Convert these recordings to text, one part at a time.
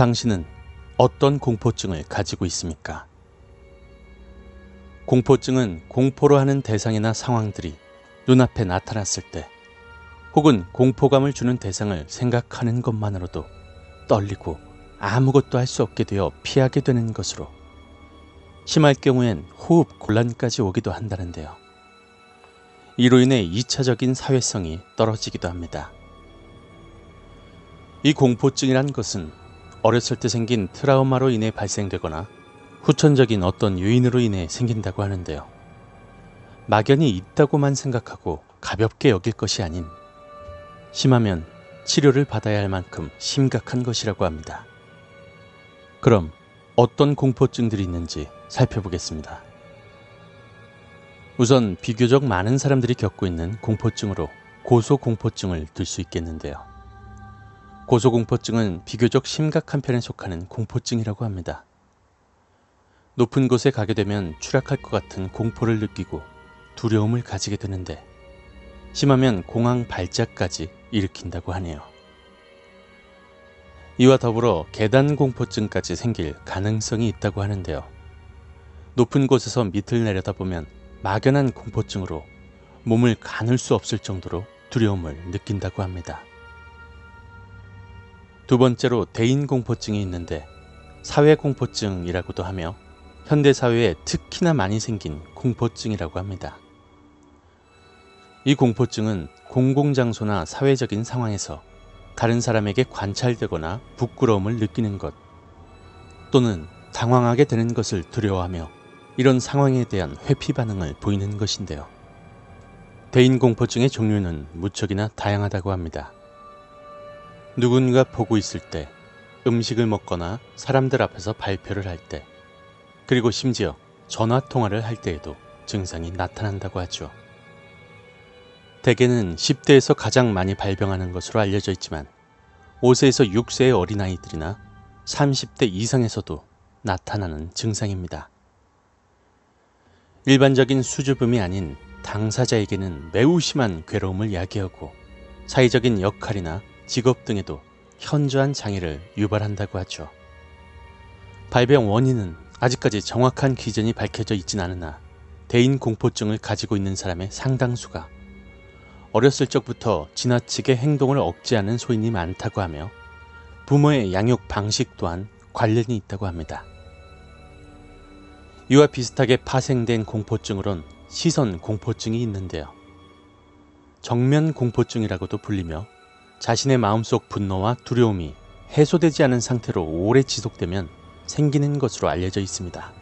당신은 어떤 공포증을 가지고 있습니까? 공포증은 공포로 하는 대상이나 상황들이 눈앞에 나타났을 때 혹은 공포감을 주는 대상을 생각하는 것만으로도 떨리고 아무것도 할 수 없게 되어 피하게 되는 것으로, 심할 경우엔 호흡 곤란까지 오기도 한다는데요. 이로 인해 2차적인 사회성이 떨어지기도 합니다. 이 공포증이란 것은 어렸을 때 생긴 트라우마로 인해 발생되거나 후천적인 어떤 요인으로 인해 생긴다고 하는데요. 막연히 있다고만 생각하고 가볍게 여길 것이 아닌, 심하면 치료를 받아야 할 만큼 심각한 것이라고 합니다. 그럼 어떤 공포증들이 있는지 살펴보겠습니다. 우선 비교적 많은 사람들이 겪고 있는 공포증으로 고소공포증을 들 수 있겠는데요. 고소공포증은 비교적 심각한 편에 속하는 공포증이라고 합니다. 높은 곳에 가게 되면 추락할 것 같은 공포를 느끼고 두려움을 가지게 되는데, 심하면 공황 발작까지 일으킨다고 하네요. 이와 더불어 계단 공포증까지 생길 가능성이 있다고 하는데요. 높은 곳에서 밑을 내려다보면 막연한 공포증으로 몸을 가눌 수 없을 정도로 두려움을 느낀다고 합니다. 두 번째로 대인 공포증이 있는데, 사회 공포증이라고도 하며 현대사회에 특히나 많이 생긴 공포증이라고 합니다. 이 공포증은 공공장소나 사회적인 상황에서 다른 사람에게 관찰되거나 부끄러움을 느끼는 것, 또는 당황하게 되는 것을 두려워하며 이런 상황에 대한 회피 반응을 보이는 것인데요. 대인 공포증의 종류는 무척이나 다양하다고 합니다. 누군가 보고 있을 때, 음식을 먹거나 사람들 앞에서 발표를 할 때, 그리고 심지어 전화통화를 할 때에도 증상이 나타난다고 하죠. 대개는 10대에서 가장 많이 발병하는 것으로 알려져 있지만 5세에서 6세의 어린아이들이나 30대 이상에서도 나타나는 증상입니다. 일반적인 수줍음이 아닌 당사자에게는 매우 심한 괴로움을 야기하고 사회적인 역할이나 직업 등에도 현저한 장애를 유발한다고 하죠. 발병 원인은 아직까지 정확한 기전이 밝혀져 있진 않으나 대인 공포증을 가지고 있는 사람의 상당수가 어렸을 적부터 지나치게 행동을 억제하는 소인이 많다고 하며 부모의 양육 방식 또한 관련이 있다고 합니다. 이와 비슷하게 파생된 공포증으론 시선 공포증이 있는데요. 정면 공포증이라고도 불리며 자신의 마음속 분노와 두려움이 해소되지 않은 상태로 오래 지속되면 생기는 것으로 알려져 있습니다.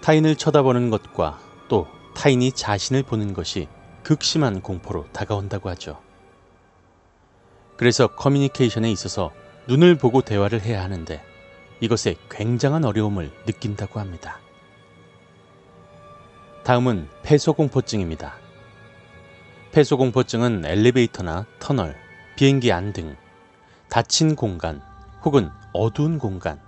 타인을 쳐다보는 것과 또 타인이 자신을 보는 것이 극심한 공포로 다가온다고 하죠. 그래서 커뮤니케이션에 있어서 눈을 보고 대화를 해야 하는데 이것에 굉장한 어려움을 느낀다고 합니다. 다음은 폐소공포증입니다. 폐소공포증은 엘리베이터나 터널, 비행기 안 등 닫힌 공간 혹은 어두운 공간,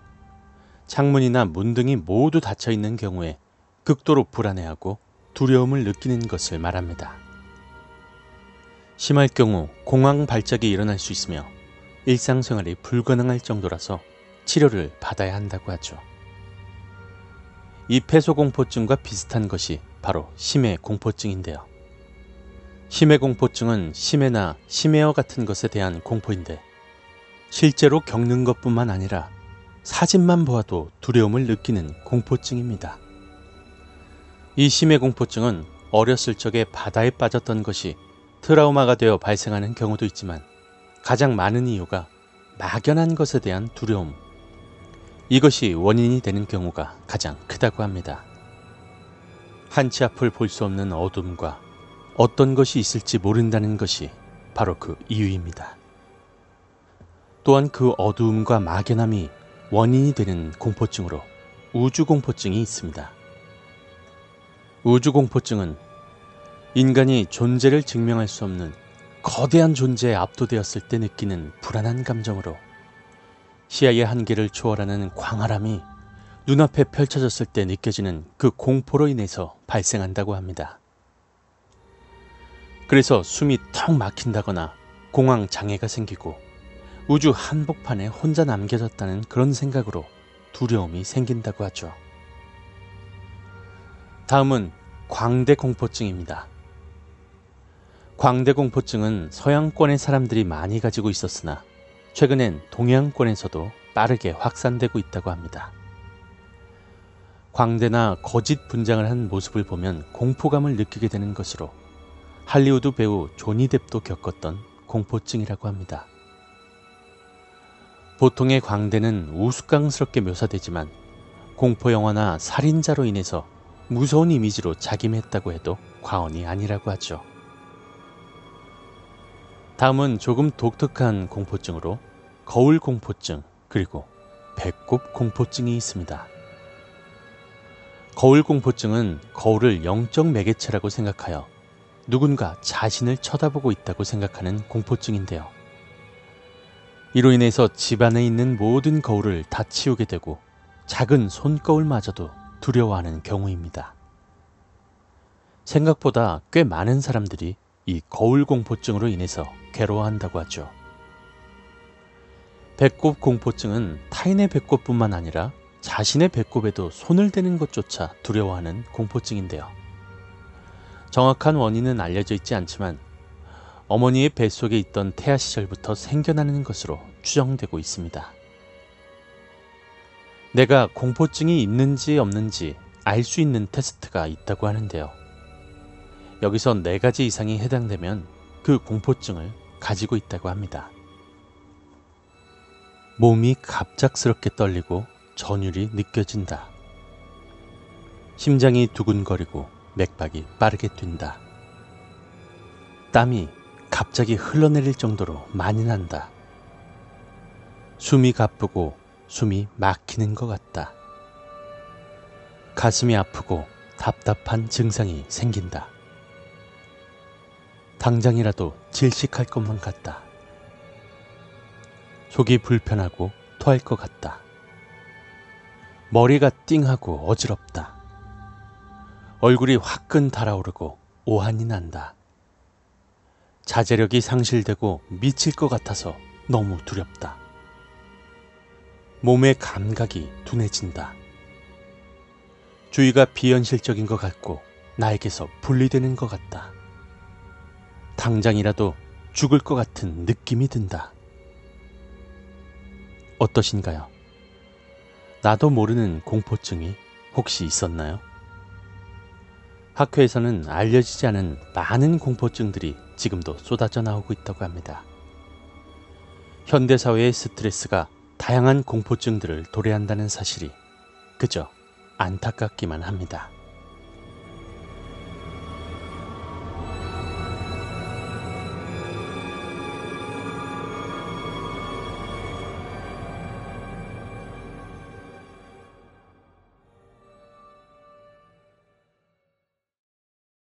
창문이나 문 등이 모두 닫혀있는 경우에 극도로 불안해하고 두려움을 느끼는 것을 말합니다. 심할 경우 공황 발작이 일어날 수 있으며 일상생활이 불가능할 정도라서 치료를 받아야 한다고 하죠. 이 폐소공포증과 비슷한 것이 바로 심해 공포증인데요. 심해 공포증은 심해나 심해어 같은 것에 대한 공포인데, 실제로 겪는 것뿐만 아니라 사진만 보아도 두려움을 느끼는 공포증입니다. 이 심해 공포증은 어렸을 적에 바다에 빠졌던 것이 트라우마가 되어 발생하는 경우도 있지만 가장 많은 이유가 막연한 것에 대한 두려움, 이것이 원인이 되는 경우가 가장 크다고 합니다. 한치 앞을 볼 수 없는 어둠과 어떤 것이 있을지 모른다는 것이 바로 그 이유입니다. 또한 그 어두움과 막연함이 원인이 되는 공포증으로 우주공포증이 있습니다. 우주공포증은 인간이 존재를 증명할 수 없는 거대한 존재에 압도되었을 때 느끼는 불안한 감정으로, 시야의 한계를 초월하는 광활함이 눈앞에 펼쳐졌을 때 느껴지는 그 공포로 인해서 발생한다고 합니다. 그래서 숨이 턱 막힌다거나 공황 장애가 생기고 우주 한복판에 혼자 남겨졌다는 그런 생각으로 두려움이 생긴다고 하죠. 다음은 광대공포증입니다. 광대공포증은 서양권의 사람들이 많이 가지고 있었으나 최근엔 동양권에서도 빠르게 확산되고 있다고 합니다. 광대나 거짓 분장을 한 모습을 보면 공포감을 느끼게 되는 것으로 할리우드 배우 조니 뎁도 겪었던 공포증이라고 합니다. 보통의 광대는 우스꽝스럽게 묘사되지만 공포영화나 살인자로 인해서 무서운 이미지로 작임했다고 해도 과언이 아니라고 하죠. 다음은 조금 독특한 공포증으로 거울 공포증 그리고 배꼽 공포증이 있습니다. 거울 공포증은 거울을 영적 매개체라고 생각하여 누군가 자신을 쳐다보고 있다고 생각하는 공포증인데요. 이로 인해서 집 안에 있는 모든 거울을 다 치우게 되고 작은 손거울마저도 두려워하는 경우입니다. 생각보다 꽤 많은 사람들이 이 거울 공포증으로 인해서 괴로워한다고 하죠. 배꼽 공포증은 타인의 배꼽뿐만 아니라 자신의 배꼽에도 손을 대는 것조차 두려워하는 공포증인데요. 정확한 원인은 알려져 있지 않지만 어머니의 뱃속에 있던 태아 시절부터 생겨나는 것으로 추정되고 있습니다. 내가 공포증이 있는지 없는지 알 수 있는 테스트가 있다고 하는데요. 여기서 4가지 이상이 해당되면 그 공포증을 가지고 있다고 합니다. 몸이 갑작스럽게 떨리고 전율이 느껴진다. 심장이 두근거리고 맥박이 빠르게 뛴다. 땀이 갑자기 흘러내릴 정도로 많이 난다. 숨이 가쁘고 숨이 막히는 것 같다. 가슴이 아프고 답답한 증상이 생긴다. 당장이라도 질식할 것만 같다. 속이 불편하고 토할 것 같다. 머리가 띵하고 어지럽다. 얼굴이 화끈 달아오르고 오한이 난다. 자제력이 상실되고 미칠 것 같아서 너무 두렵다. 몸의 감각이 둔해진다. 주위가 비현실적인 것 같고 나에게서 분리되는 것 같다. 당장이라도 죽을 것 같은 느낌이 든다. 어떠신가요? 나도 모르는 공포증이 혹시 있었나요? 학회에서는 알려지지 않은 많은 공포증들이 지금도 쏟아져 나오고 있다고 합니다. 현대사회의 스트레스가 다양한 공포증들을 도래한다는 사실이 그저 안타깝기만 합니다.